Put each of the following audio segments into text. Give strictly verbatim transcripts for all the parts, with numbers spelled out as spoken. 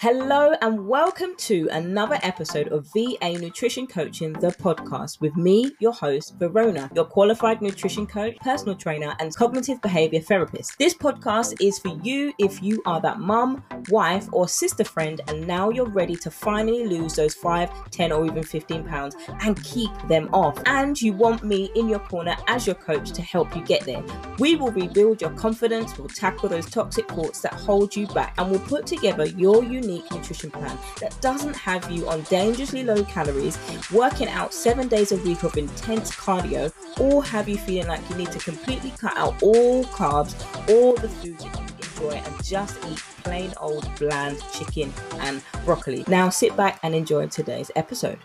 Hello and welcome to another episode of V A Nutrition Coaching, the podcast with me, your host, Verona, your qualified nutrition coach, personal trainer, and cognitive behavior therapist. This podcast is for you if you are that mum, wife, or sister friend, and now you're ready to finally lose those five, ten, or even fifteen pounds and keep them off. And you want me in your corner as your coach to help you get there. We will rebuild your confidence, we'll tackle those toxic thoughts that hold you back, and we'll put together your unique nutrition plan that doesn't have you on dangerously low calories, working out seven days a week of intense cardio, or have you feeling like you need to completely cut out all carbs, all the foods that you enjoy, and just eat plain old bland chicken and broccoli. Now sit back and enjoy today's episode.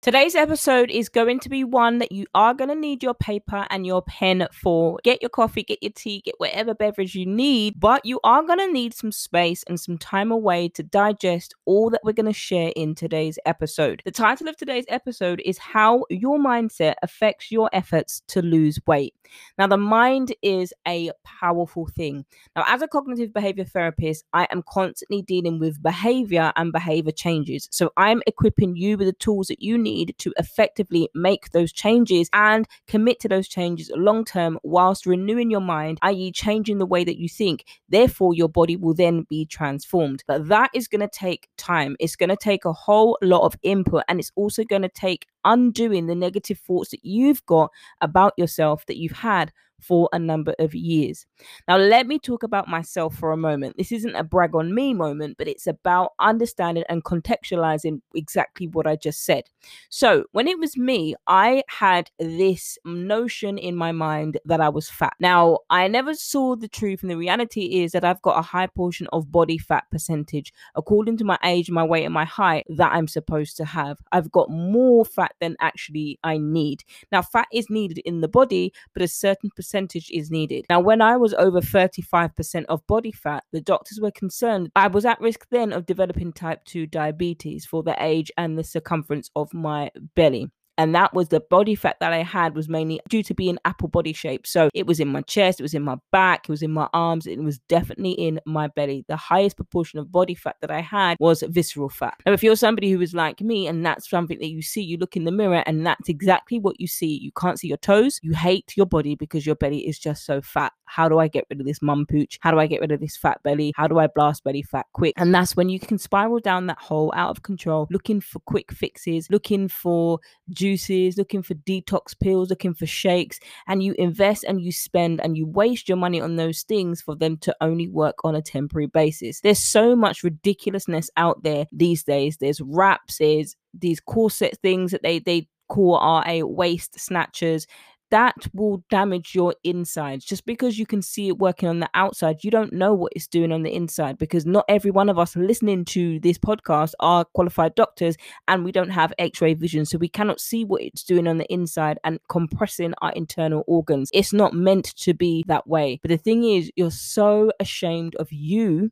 Today's episode is going to be one that you are going to need your paper and your pen for. Get your coffee, get your tea, get whatever beverage you need, but you are going to need some space and some time away to digest all that we're going to share in today's episode. The title of today's episode is How Your Mindset Affects Your Efforts to Lose Weight. Now, the mind is a powerful thing. Now, as a cognitive behavior therapist, I am constantly dealing with behavior and behavior changes. So I'm equipping you with the tools that you need to effectively make those changes and commit to those changes long term whilst renewing your mind, that is changing the way that you think. Therefore, your body will then be transformed. But that is going to take time. It's going to take a whole lot of input, and it's also going to take undoing the negative thoughts that you've got about yourself that you've had for a number of years. Now, let me talk about myself for a moment. This isn't a brag on me moment, but it's about understanding and contextualizing exactly what I just said. So when it was me, I had this notion in my mind that I was fat. Now, I never saw the truth, and the reality is that I've got a high portion of body fat percentage, according to my age, my weight, and my height that I'm supposed to have. I've got more fat than actually I need. Now, fat is needed in the body, but a certain percentage percentage is needed. Now, when I was over thirty-five percent of body fat, the doctors were concerned I was at risk then of developing type two diabetes for the age and the circumference of my belly. And that was the body fat that I had was mainly due to being apple body shape. So it was in my chest, it was in my back, it was in my arms, it was definitely in my belly. The highest proportion of body fat that I had was visceral fat. Now, if you're somebody who is like me and that's something that you see, you look in the mirror and that's exactly what you see. You can't see your toes. You hate your body because your belly is just so fat. How do I get rid of this mum pooch? How do I get rid of this fat belly? How do I blast belly fat quick? And that's when you can spiral down that hole out of control, looking for quick fixes, looking for juices, looking for detox pills, looking for shakes, and you invest and you spend and you waste your money on those things for them to only work on a temporary basis. There's so much ridiculousness out there these days. There's wraps, there's these corset things that they, they call are a waist snatchers. That will damage your insides. Just because you can see it working on the outside, you don't know what it's doing on the inside, because not every one of us listening to this podcast are qualified doctors and we don't have x-ray vision. So we cannot see what it's doing on the inside and compressing our internal organs. It's not meant to be that way. But the thing is, you're so ashamed of you.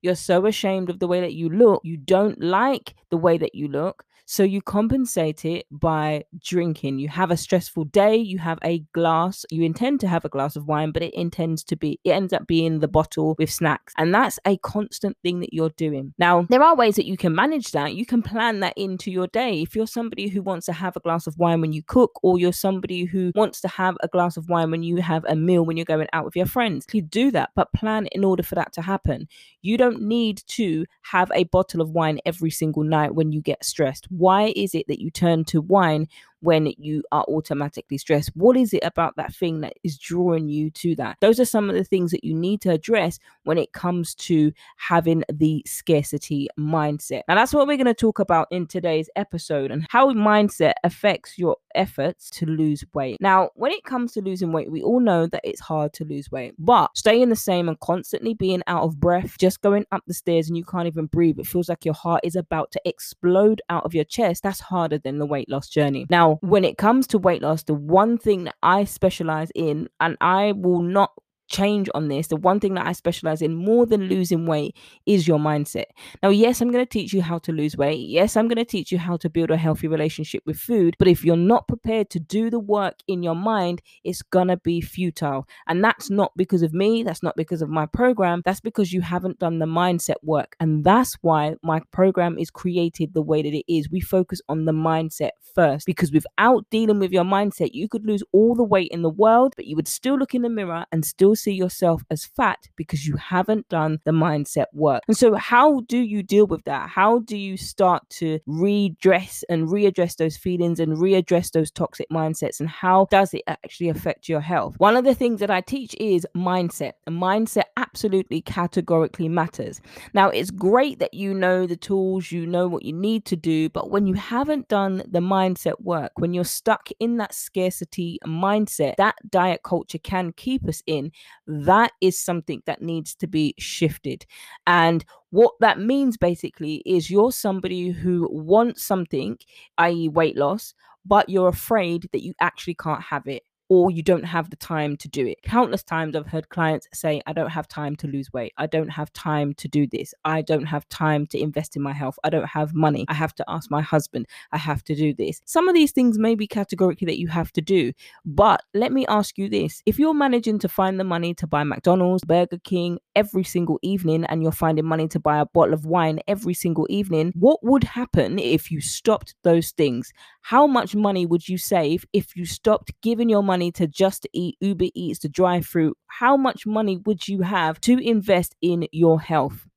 You're so ashamed of the way that you look. You don't like the way that you look. So you compensate it by drinking. You have a stressful day. You have a glass. You intend to have a glass of wine, but it intends to be, it ends up being the bottle with snacks. And that's a constant thing that you're doing. Now, there are ways that you can manage that. You can plan that into your day. If you're somebody who wants to have a glass of wine when you cook, or you're somebody who wants to have a glass of wine when you have a meal, when you're going out with your friends, please do that. But plan in order for that to happen. You don't need to have a bottle of wine every single night when you get stressed. Why is it that you turn to wine when you are automatically stressed? What is it about that thing that is drawing you to that? Those are some of the things that you need to address when it comes to having the scarcity mindset. Now, that's what we're going to talk about in today's episode, and how mindset affects your efforts to lose weight. Now, when it comes to losing weight, we all know that it's hard to lose weight, but staying the same and constantly being out of breath, just going up the stairs and you can't even breathe, it feels like your heart is about to explode out of your chest. That's harder than the weight loss journey. Now, when it comes to weight loss, the one thing that I specialize in, and I will not change on this, the one thing that I specialize in more than losing weight is your mindset. Now, yes, I'm going to teach you how to lose weight. Yes, I'm going to teach you how to build a healthy relationship with food. But if you're not prepared to do the work in your mind, it's going to be futile. And that's not because of me. That's not because of my program. That's because you haven't done the mindset work. And that's why my program is created the way that it is. We focus on the mindset first, because without dealing with your mindset, you could lose all the weight in the world, but you would still look in the mirror and still see yourself as fat because you haven't done the mindset work. And so how do you deal with that? How do you start to redress and readdress those feelings and readdress those toxic mindsets? And how does it actually affect your health? One of the things that I teach is mindset. And mindset absolutely categorically matters. Now, it's great that you know the tools, you know what you need to do, but when you haven't done the mindset work, when you're stuck in that scarcity mindset that diet culture can keep us in, that is something that needs to be shifted. And what that means basically is you're somebody who wants something, that is weight loss, but you're afraid that you actually can't have it, or you don't have the time to do it. Countless times I've heard clients say, I don't have time to lose weight. I don't have time to do this. I don't have time to invest in my health. I don't have money. I have to ask my husband. I have to do this. Some of these things may be categorically that you have to do. But let me ask you this. If you're managing to find the money to buy McDonald's, Burger King every single evening, and you're finding money to buy a bottle of wine every single evening, what would happen if you stopped those things? How much money would you save if you stopped giving your money Money to just eat Uber Eats, to drive through? How much money would you have to invest in your health?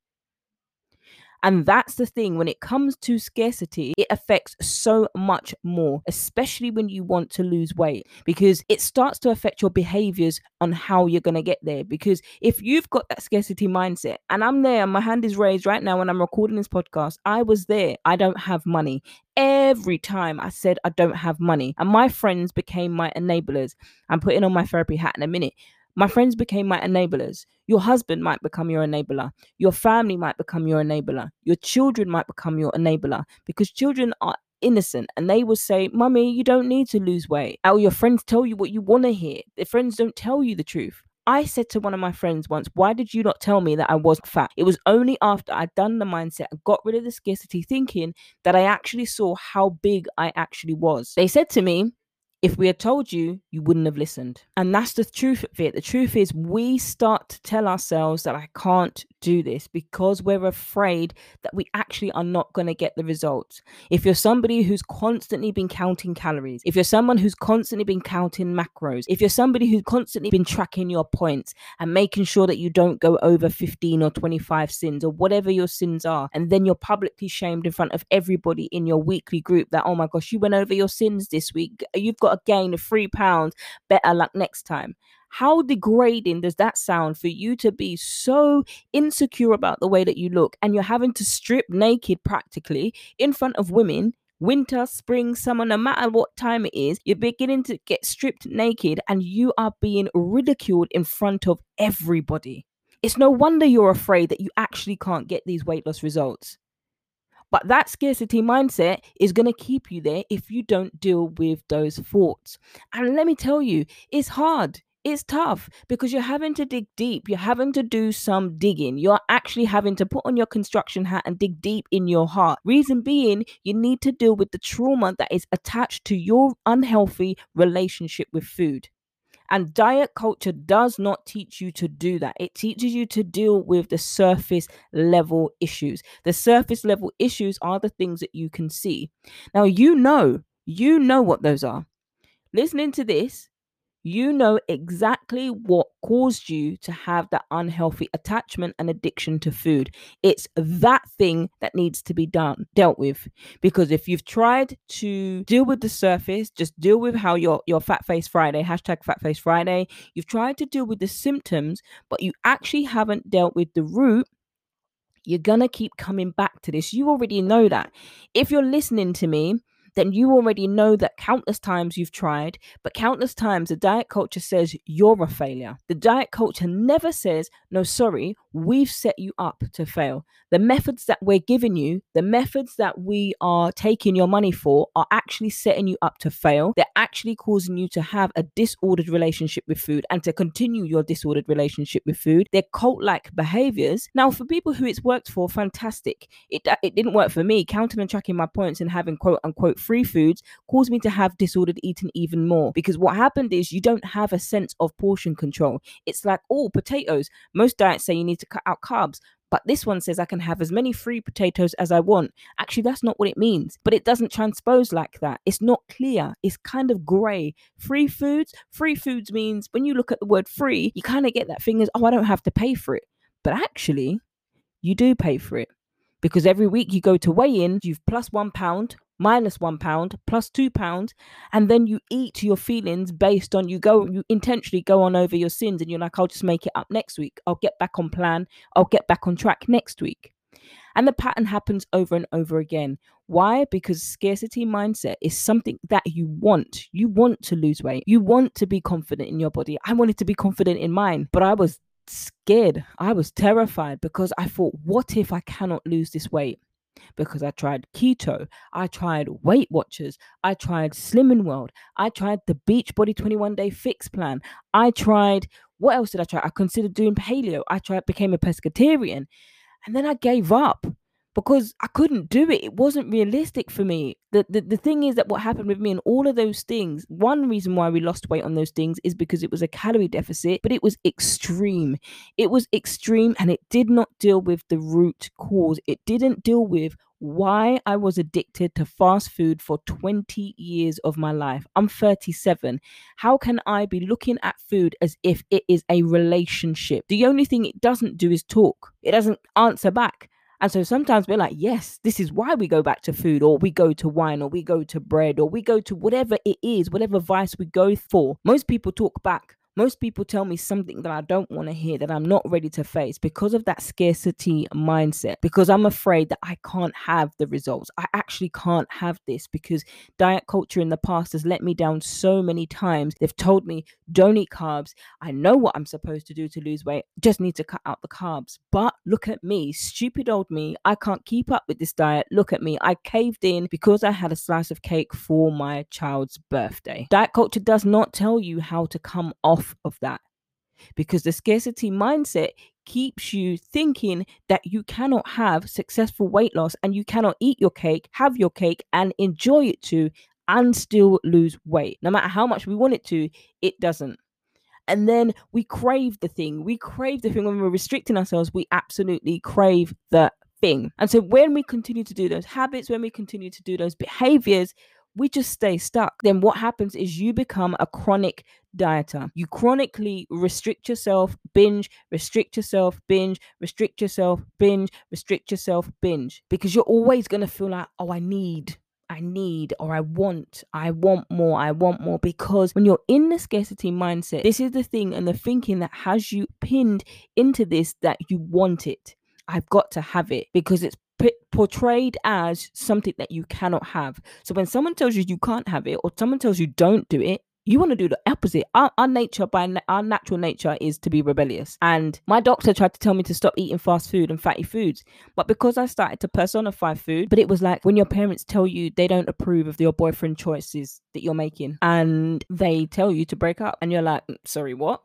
And that's the thing, when it comes to scarcity, it affects so much more, especially when you want to lose weight, because it starts to affect your behaviors on how you're going to get there. Because if you've got that scarcity mindset, and I'm there, my hand is raised right now when I'm recording this podcast, I was there, I don't have money. Every time I said I don't have money, and my friends became my enablers. I'm putting on my therapy hat in a minute. My friends became my enablers. Your husband might become your enabler. Your family might become your enabler. Your children might become your enabler, because children are innocent and they will say, Mummy, you don't need to lose weight. Or your friends tell you what you want to hear. Their friends don't tell you the truth. I said to one of my friends once, why did you not tell me that I was fat? It was only after I'd done the mindset and got rid of the scarcity thinking that I actually saw how big I actually was. They said to me, if we had told you, you wouldn't have listened. And that's the truth of it. The truth is, we start to tell ourselves that I can't do this because we're afraid that we actually are not going to get the results. If you're somebody who's constantly been counting calories, if you're someone who's constantly been counting macros, if you're somebody who's constantly been tracking your points and making sure that you don't go over fifteen or twenty-five sins or whatever your sins are, and then you're publicly shamed in front of everybody in your weekly group that, oh my gosh, you went over your sins this week. You've got a gain of three pounds. Better luck next time. How degrading does that sound for you to be so insecure about the way that you look, and you're having to strip naked practically in front of women, winter, spring, summer, no matter what time it is, you're beginning to get stripped naked and you are being ridiculed in front of everybody. It's no wonder you're afraid that you actually can't get these weight loss results. But that scarcity mindset is going to keep you there if you don't deal with those thoughts. And let me tell you, it's hard. It's tough, because you're having to dig deep. You're having to do some digging. You're actually having to put on your construction hat and dig deep in your heart. Reason being, you need to deal with the trauma that is attached to your unhealthy relationship with food. And diet culture does not teach you to do that. It teaches you to deal with the surface level issues. The surface level issues are the things that you can see. Now, you know, you know what those are. Listening to this, you know exactly what caused you to have that unhealthy attachment and addiction to food. It's that thing that needs to be done, dealt with. Because if you've tried to deal with the surface, just deal with how your, your Fat Face Friday, hashtag Fat Face Friday, you've tried to deal with the symptoms, but you actually haven't dealt with the root, you're going to keep coming back to this. You already know that. If you're listening to me, then you already know that countless times you've tried, but countless times the diet culture says you're a failure. The diet culture never says, no, sorry, we've set you up to fail. The methods that we're giving you, the methods that we are taking your money for are actually setting you up to fail. They're actually causing you to have a disordered relationship with food and to continue your disordered relationship with food. They're cult-like behaviors. Now, for people who it's worked for, fantastic. It, it didn't work for me. Counting and tracking my points and having quote-unquote free foods caused me to have disordered eating even more, because what happened is you don't have a sense of portion control. It's like, oh, potatoes. Most diets say you need to cut out carbs, but this one says I can have as many free potatoes as I want. Actually, that's not what it means, but it doesn't transpose like that. It's not clear. It's kind of grey. Free foods, free foods means when you look at the word free, you kind of get that thing as, oh, I don't have to pay for it. But actually, you do pay for it, because every week you go to weigh in, you've plus one pound, minus one pound, plus two pounds, and then you eat your feelings based on you go, you intentionally go on over your sins and you're like, I'll just make it up next week. I'll get back on plan. I'll get back on track next week. And the pattern happens over and over again. Why? Because scarcity mindset is something that you want. You want to lose weight. You want to be confident in your body. I wanted to be confident in mine, but I was scared. I was terrified because I thought, what if I cannot lose this weight? Because I tried keto, I tried Weight Watchers, I tried Slimming World, I tried the Beach Body twenty-one day fix plan, I tried, what else did I try? I considered doing paleo, I tried, became a pescatarian, and then I gave up because I couldn't do it. It wasn't realistic for me. The, the, the thing is that what happened with me and all of those things, one reason why we lost weight on those things is because it was a calorie deficit, but it was extreme. It was extreme and it did not deal with the root cause. It didn't deal with why I was addicted to fast food for twenty years of my life. I'm thirty-seven. How can I be looking at food as if it is a relationship? The only thing it doesn't do is talk. It doesn't answer back. And so sometimes we're like, yes, this is why we go back to food, or we go to wine, or we go to bread, or we go to whatever it is, whatever vice we go for. Most people talk back. Most people tell me something that I don't want to hear, that I'm not ready to face, because of that scarcity mindset, because I'm afraid that I can't have the results. I actually can't have this because diet culture in the past has let me down so many times. They've told me, don't eat carbs. I know what I'm supposed to do to lose weight. Just need to cut out the carbs. But look at me, stupid old me. I can't keep up with this diet. Look at me. I caved in because I had a slice of cake for my child's birthday. Diet culture does not tell you how to come off of that, because the scarcity mindset keeps you thinking that you cannot have successful weight loss and you cannot eat your cake, have your cake and enjoy it too, and still lose weight. No matter how much we want it to, it doesn't. And then we crave the thing. We crave the thing when we're restricting ourselves. We absolutely crave the thing. And so when we continue to do those habits, when we continue to do those behaviors, we just stay stuck. Then what happens is you become a chronic dieter. You chronically restrict yourself, binge, restrict yourself, binge, restrict yourself, binge, restrict yourself, binge. Because you're always going to feel like, oh, I need, I need, or I want, I want more, I want more. Because when you're in the scarcity mindset, this is the thing and the thinking that has you pinned into this, that you want it. I've got to have it, because it's portrayed as something that you cannot have. So when someone tells you you can't have it, or someone tells you don't do it, you want to do the opposite. Our, our nature, by na- our natural nature, is to be rebellious. And my doctor tried to tell me to stop eating fast food and fatty foods, but because I started to personify food, but it was like when your parents tell you they don't approve of your boyfriend choices that you're making, and they tell you to break up, and you're like, sorry, what?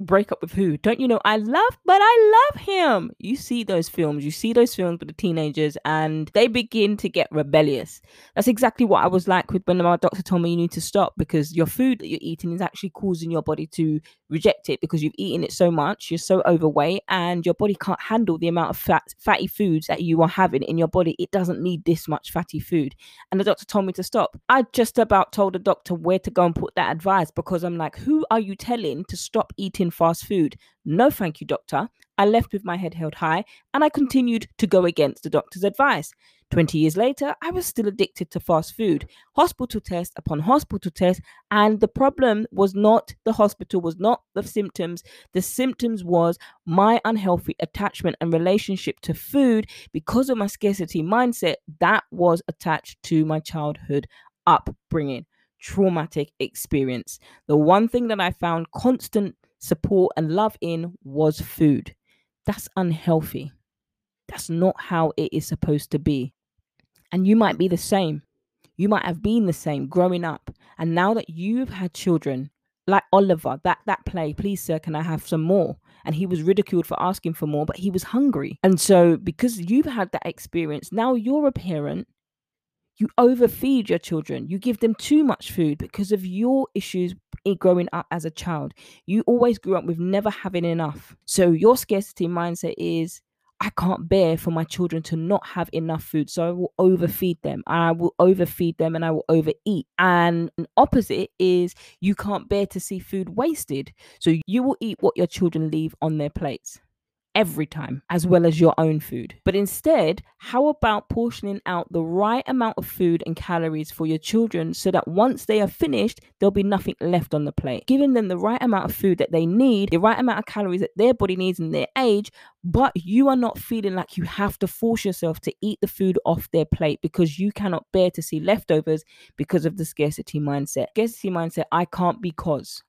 Break up with who? Don't you know I love, but I love him. You see those films. You see those films with the teenagers, and they begin to get rebellious. That's exactly what I was like with when my doctor told me you need to stop, because your food you're eating is actually causing your body to reject it, because you've eaten it so much, you're so overweight, and your body can't handle the amount of fat, fatty foods that you are having in your body. It doesn't need this much fatty food. And the doctor told me to stop. I just about told the doctor where to go and put that advice, because I'm like, who are you telling to stop eating fast food? No, thank you, doctor. I left with my head held high, and I continued to go against the doctor's advice. twenty years later, I was still addicted to fast food. Hospital test upon hospital test, and the problem was not the hospital, was not the symptoms. The symptoms was my unhealthy attachment and relationship to food because of my scarcity mindset that was attached to my childhood upbringing, traumatic experience. The one thing that I found constant support and love in was food. That's unhealthy. That's not how it is supposed to be. And you might be the same. You might have been the same growing up. And now that you've had children, like Oliver, that, that play, please sir, can I have some more? And he was ridiculed for asking for more, but he was hungry. And so because you've had that experience, now you're a parent, you overfeed your children. You give them too much food because of your issues growing up as a child. You always grew up with never having enough. So your scarcity mindset is, I can't bear for my children to not have enough food, so I will overfeed them. I will overfeed them and I will overeat. And the opposite is you can't bear to see food wasted, so you will eat what your children leave on their plates every time, as well as your own food. But instead, how about portioning out the right amount of food and calories for your children so that once they are finished, there'll be nothing left on the plate, giving them the right amount of food that they need, the right amount of calories that their body needs and their age, but you are not feeling like you have to force yourself to eat the food off their plate because you cannot bear to see leftovers because of the scarcity mindset. Scarcity mindset, I can't because.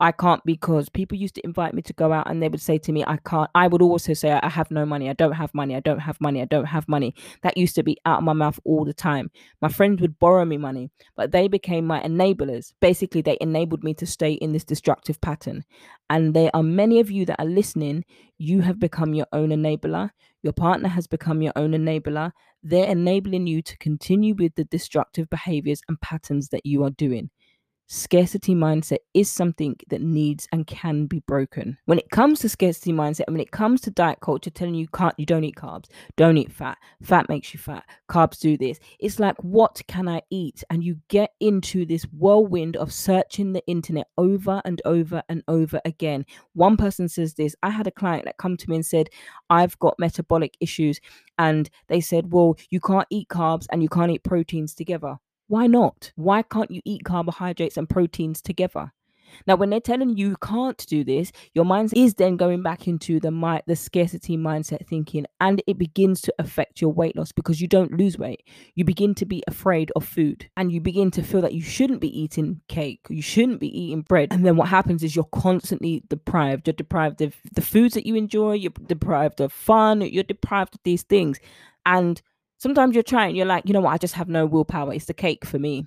I can't because people used to invite me to go out and they would say to me, I can't. I would also say, I have no money. I don't have money. I don't have money. I don't have money. That used to be out of my mouth all the time. My friends would borrow me money, but they became my enablers. Basically, they enabled me to stay in this destructive pattern. And there are many of you that are listening. You have become your own enabler. Your partner has become your own enabler. They're enabling you to continue with the destructive behaviors and patterns that you are doing. Scarcity mindset is something that needs and can be broken. When it comes to scarcity mindset, and when it comes to diet culture telling you can't, you don't eat carbs, don't eat fat, fat makes you fat, carbs do this. It's like, what can I eat? And you get into this whirlwind of searching the internet over and over and over again. One person says this. I had a client that come to me and said, I've got metabolic issues. And they said, well, you can't eat carbs and you can't eat proteins together. Why not? Why can't you eat carbohydrates and proteins together? Now, when they're telling you you can't do this, your mind is then going back into the mi- the scarcity mindset thinking, and it begins to affect your weight loss because you don't lose weight. You begin to be afraid of food and you begin to feel that you shouldn't be eating cake. You shouldn't be eating bread. And then what happens is you're constantly deprived. You're deprived of the foods that you enjoy. You're deprived of fun. You're deprived of these things. And sometimes you're trying, you're like, you know what, I just have no willpower. It's the cake for me.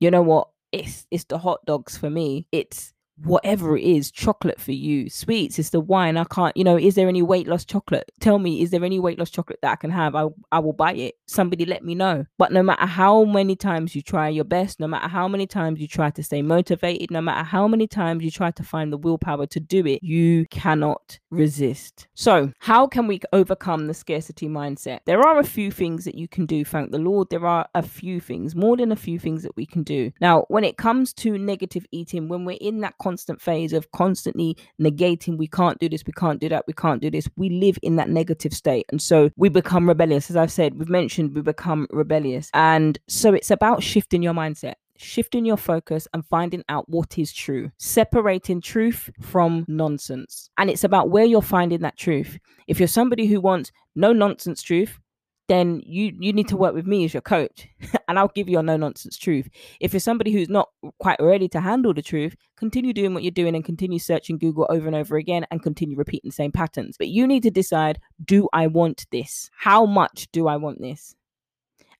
You know what? It's it's the hot dogs for me. It's whatever it is, chocolate for you, sweets, it's the wine. I can't, you know, is there any weight loss chocolate? Tell me, is there any weight loss chocolate that I can have? I, I will buy it. Somebody let me know. But no matter how many times you try your best, no matter how many times you try to stay motivated, no matter how many times you try to find the willpower to do it, you cannot resist. So how can we overcome the scarcity mindset? There are a few things that you can do, thank the Lord. There are a few things, more than a few things that we can do. Now, when it comes to negative eating, when we're in that constant phase of constantly negating, we can't do this, we can't do that, we can't do this, we live in that negative state, and so we become rebellious. As I've said, we've mentioned, we become rebellious. And so it's about shifting your mindset, shifting your focus, and finding out what is true, separating truth from nonsense. And it's about where you're finding that truth. If you're somebody who wants no nonsense truth, then you, you need to work with me as your coach and I'll give you a no-nonsense truth. If you're somebody who's not quite ready to handle the truth, continue doing what you're doing and continue searching Google over and over again and continue repeating the same patterns. But you need to decide, do I want this? How much do I want this?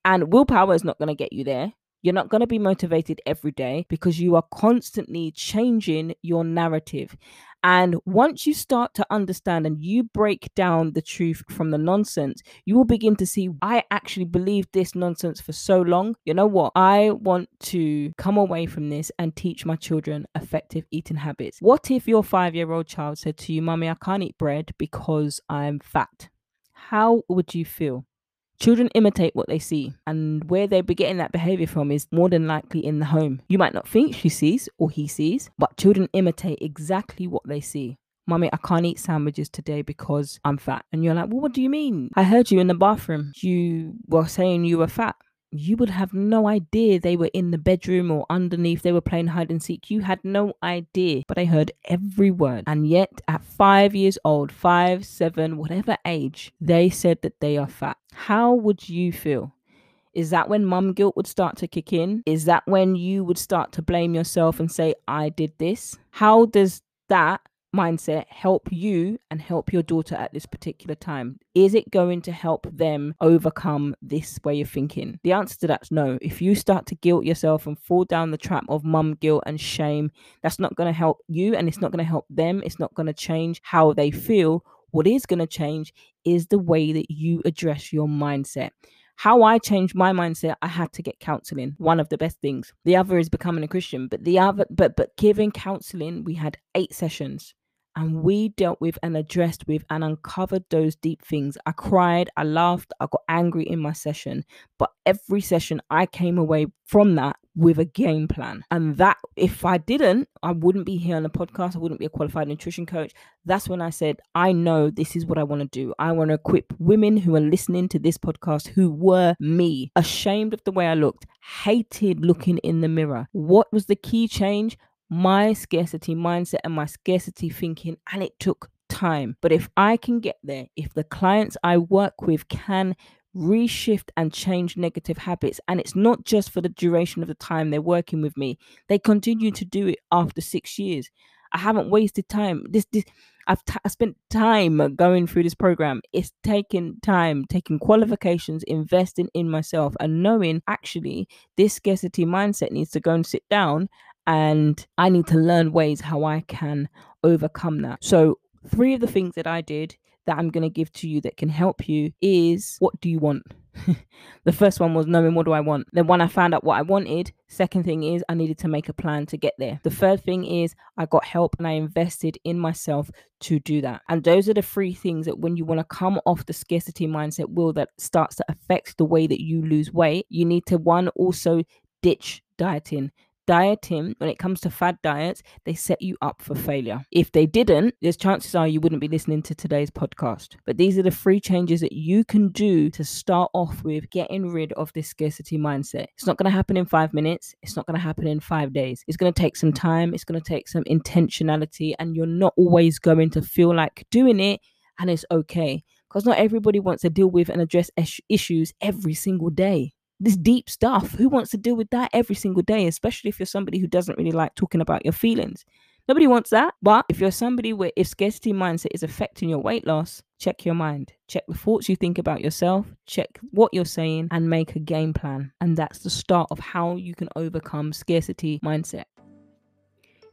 And willpower is not going to get you there. You're not going to be motivated every day because you are constantly changing your narrative. And once you start to understand and you break down the truth from the nonsense, you will begin to see, I actually believed this nonsense for so long. You know what? I want to come away from this and teach my children effective eating habits. What if your five-year-old child said to you, Mommy, I can't eat bread because I'm fat? How would you feel? Children imitate what they see, and where they be getting that behavior from is more than likely in the home. You might not think she sees or he sees, but children imitate exactly what they see. Mommy, I can't eat sandwiches today because I'm fat. And you're like, well, what do you mean? I heard you in the bathroom. You were saying you were fat. You would have no idea they were in the bedroom or underneath. They were playing hide and seek. You had no idea, but I heard every word. And yet at five years old, five, seven, whatever age, they said that they are fat. How would you feel? Is that when mum guilt would start to kick in? Is that when you would start to blame yourself and say, I did this? How does that mindset help you and help your daughter at this particular time? Is it going to help them overcome this way of thinking? The answer to that's no. If you start to guilt yourself and fall down the trap of mum guilt and shame, that's not going to help you and it's not going to help them. It's not going to change how they feel. What is going to change is the way that you address your mindset. How I changed my mindset, I had to get counseling. One of the best things. The other is becoming a Christian, but the other, but, but giving counseling, we had eight sessions and we dealt with and addressed with and uncovered those deep things. I cried, I laughed, I got angry in my session, but every session I came away from that with a game plan. And that, if I didn't, I wouldn't be here on the podcast. I wouldn't be a qualified nutrition coach. That's when I said, I know this is what I want to do. I want to equip women who are listening to this podcast, who were me, ashamed of the way I looked, hated looking in the mirror. What was the key change? My scarcity mindset and my scarcity thinking. And it took time. But if I can get there, if the clients I work with can reshift and change negative habits, and it's not just for the duration of the time they're working with me, they continue to do it after six years. I haven't wasted time. This, this I've t- I spent time going through this program. It's taking time, taking qualifications, investing in myself and knowing actually this scarcity mindset needs to go and sit down, and I need to learn ways how I can overcome that. So three of the things that I did that I'm going to give to you that can help you is, what do you want? The first one was knowing what do I want. Then when I found out what I wanted, second thing is I needed to make a plan to get there. The third thing is I got help and I invested in myself to do that. And those are the three things that when you want to come off the scarcity mindset wheel that starts to affect the way that you lose weight, you need to, one, also ditch dieting. Dieting, when it comes to fad diets, they set you up for failure. If they didn't, there's chances are you wouldn't be listening to today's podcast. But these are the three changes that you can do to start off with getting rid of this scarcity mindset. It's not going to happen in five minutes. It's not going to happen in five days. It's going to take some time. It's going to take some intentionality, and you're not always going to feel like doing it, and it's okay, because not everybody wants to deal with and address issues every single day. This deep stuff, who wants to deal with that every single day, especially if you're somebody who doesn't really like talking about your feelings? Nobody wants that. But if you're somebody where, if scarcity mindset is affecting your weight loss, check your mind, check the thoughts you think about yourself, check what you're saying, and make a game plan. And that's the start of how you can overcome scarcity mindset.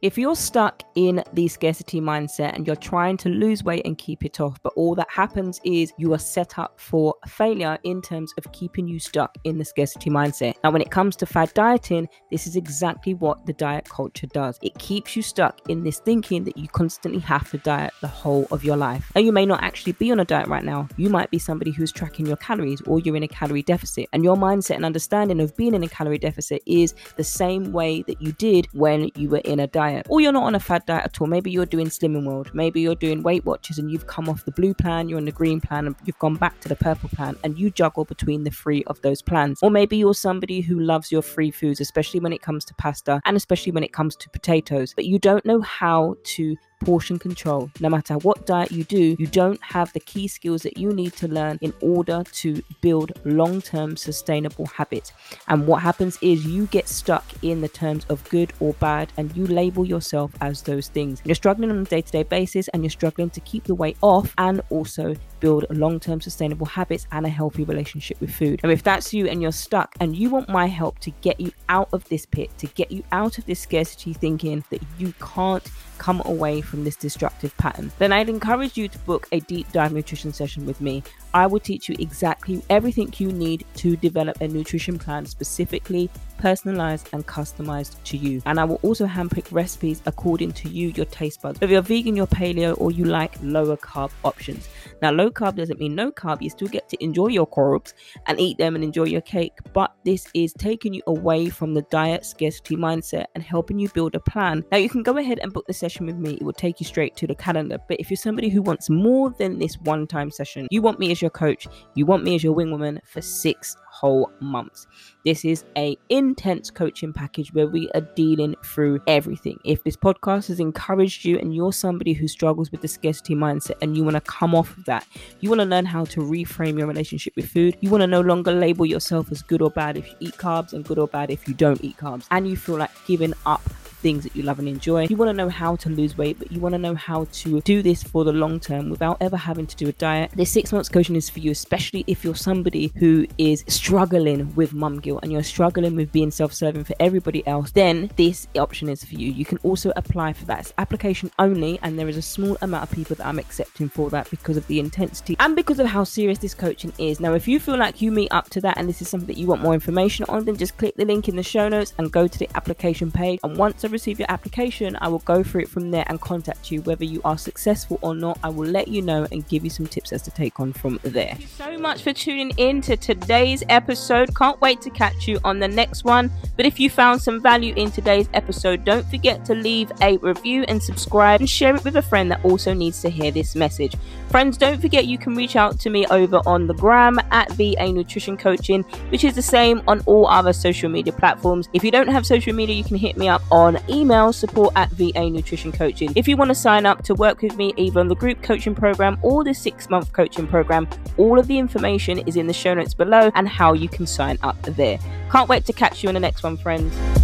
If you're stuck in the scarcity mindset and you're trying to lose weight and keep it off, but all that happens is you are set up for failure in terms of keeping you stuck in the scarcity mindset. Now, when it comes to fad dieting, this is exactly what the diet culture does. It keeps you stuck in this thinking that you constantly have to diet the whole of your life. Now, you may not actually be on a diet right now. You might be somebody who's tracking your calories, or you're in a calorie deficit, and your mindset and understanding of being in a calorie deficit is the same way that you did when you were in a diet. Or you're not on a fad diet at all. Maybe you're doing Slimming World. Maybe you're doing Weight Watchers and you've come off the blue plan, you're on the green plan, and you've gone back to the purple plan, and you juggle between the three of those plans. Or maybe you're somebody who loves your free foods, especially when it comes to pasta and especially when it comes to potatoes, but you don't know how to portion control. No matter what diet you do, you don't have the key skills that you need to learn in order to build long-term sustainable habits. And what happens is you get stuck in the terms of good or bad, and you label yourself as those things. You're struggling on a day-to-day basis, and you're struggling to keep the weight off and also build long-term sustainable habits and a healthy relationship with food. And if that's you and you're stuck and you want my help to get you out of this pit, to get you out of this scarcity thinking that you can't come away from this destructive pattern, then I'd encourage you to book a deep dive nutrition session with me. I will teach you exactly everything you need to develop a nutrition plan specifically personalized and customized to you. And I will also handpick recipes according to you, your taste buds. If you're vegan, you're paleo, or you like lower carb options. Now, low carb doesn't mean no carb. You still get to enjoy your carbs and eat them and enjoy your cake. But this is taking you away from the diet scarcity mindset and helping you build a plan. Now, you can go ahead and book the session with me. It will take you straight to the calendar. But if you're somebody who wants more than this one-time session, you want me as your coach, you want me as your wingwoman for six whole months. This is a intense coaching package where we are dealing through everything. If this podcast has encouraged you and you're somebody who struggles with the scarcity mindset and you want to come off of that, you want to learn how to reframe your relationship with food, you want to no longer label yourself as good or bad if you eat carbs and good or bad if you don't eat carbs, and you feel like giving up things that you love and enjoy. You want to know how to lose weight, but you want to know how to do this for the long term without ever having to do a diet. This six months coaching is for you, especially if you're somebody who is struggling with mum guilt and you're struggling with being self-serving for everybody else. Then this option is for you. You can also apply for that. It's application only, and there is a small amount of people that I'm accepting for that because of the intensity and because of how serious this coaching is. Now, if you feel like you meet up to that and this is something that you want more information on, then just click the link in the show notes and go to the application page. And once I receive your application, I will go through it from there and contact you. Whether you are successful or not, I will let you know and give you some tips as to take on from there. Thank you so much for tuning in to today's episode. Can't wait to catch you on the next one. But if you found some value in today's episode, don't forget to leave a review and subscribe and share it with a friend that also needs to hear this message. Friends, don't forget you can reach out to me over on the gram at V A Nutrition Coaching, which is the same on all other social media platforms. If you don't have social media, you can hit me up on email, support at V A Nutrition Coaching. If you want to sign up to work with me either on the group coaching program or the six month coaching program, all of the information is in the show notes below and how you can sign up there. Can't wait to catch you in the next one, friends.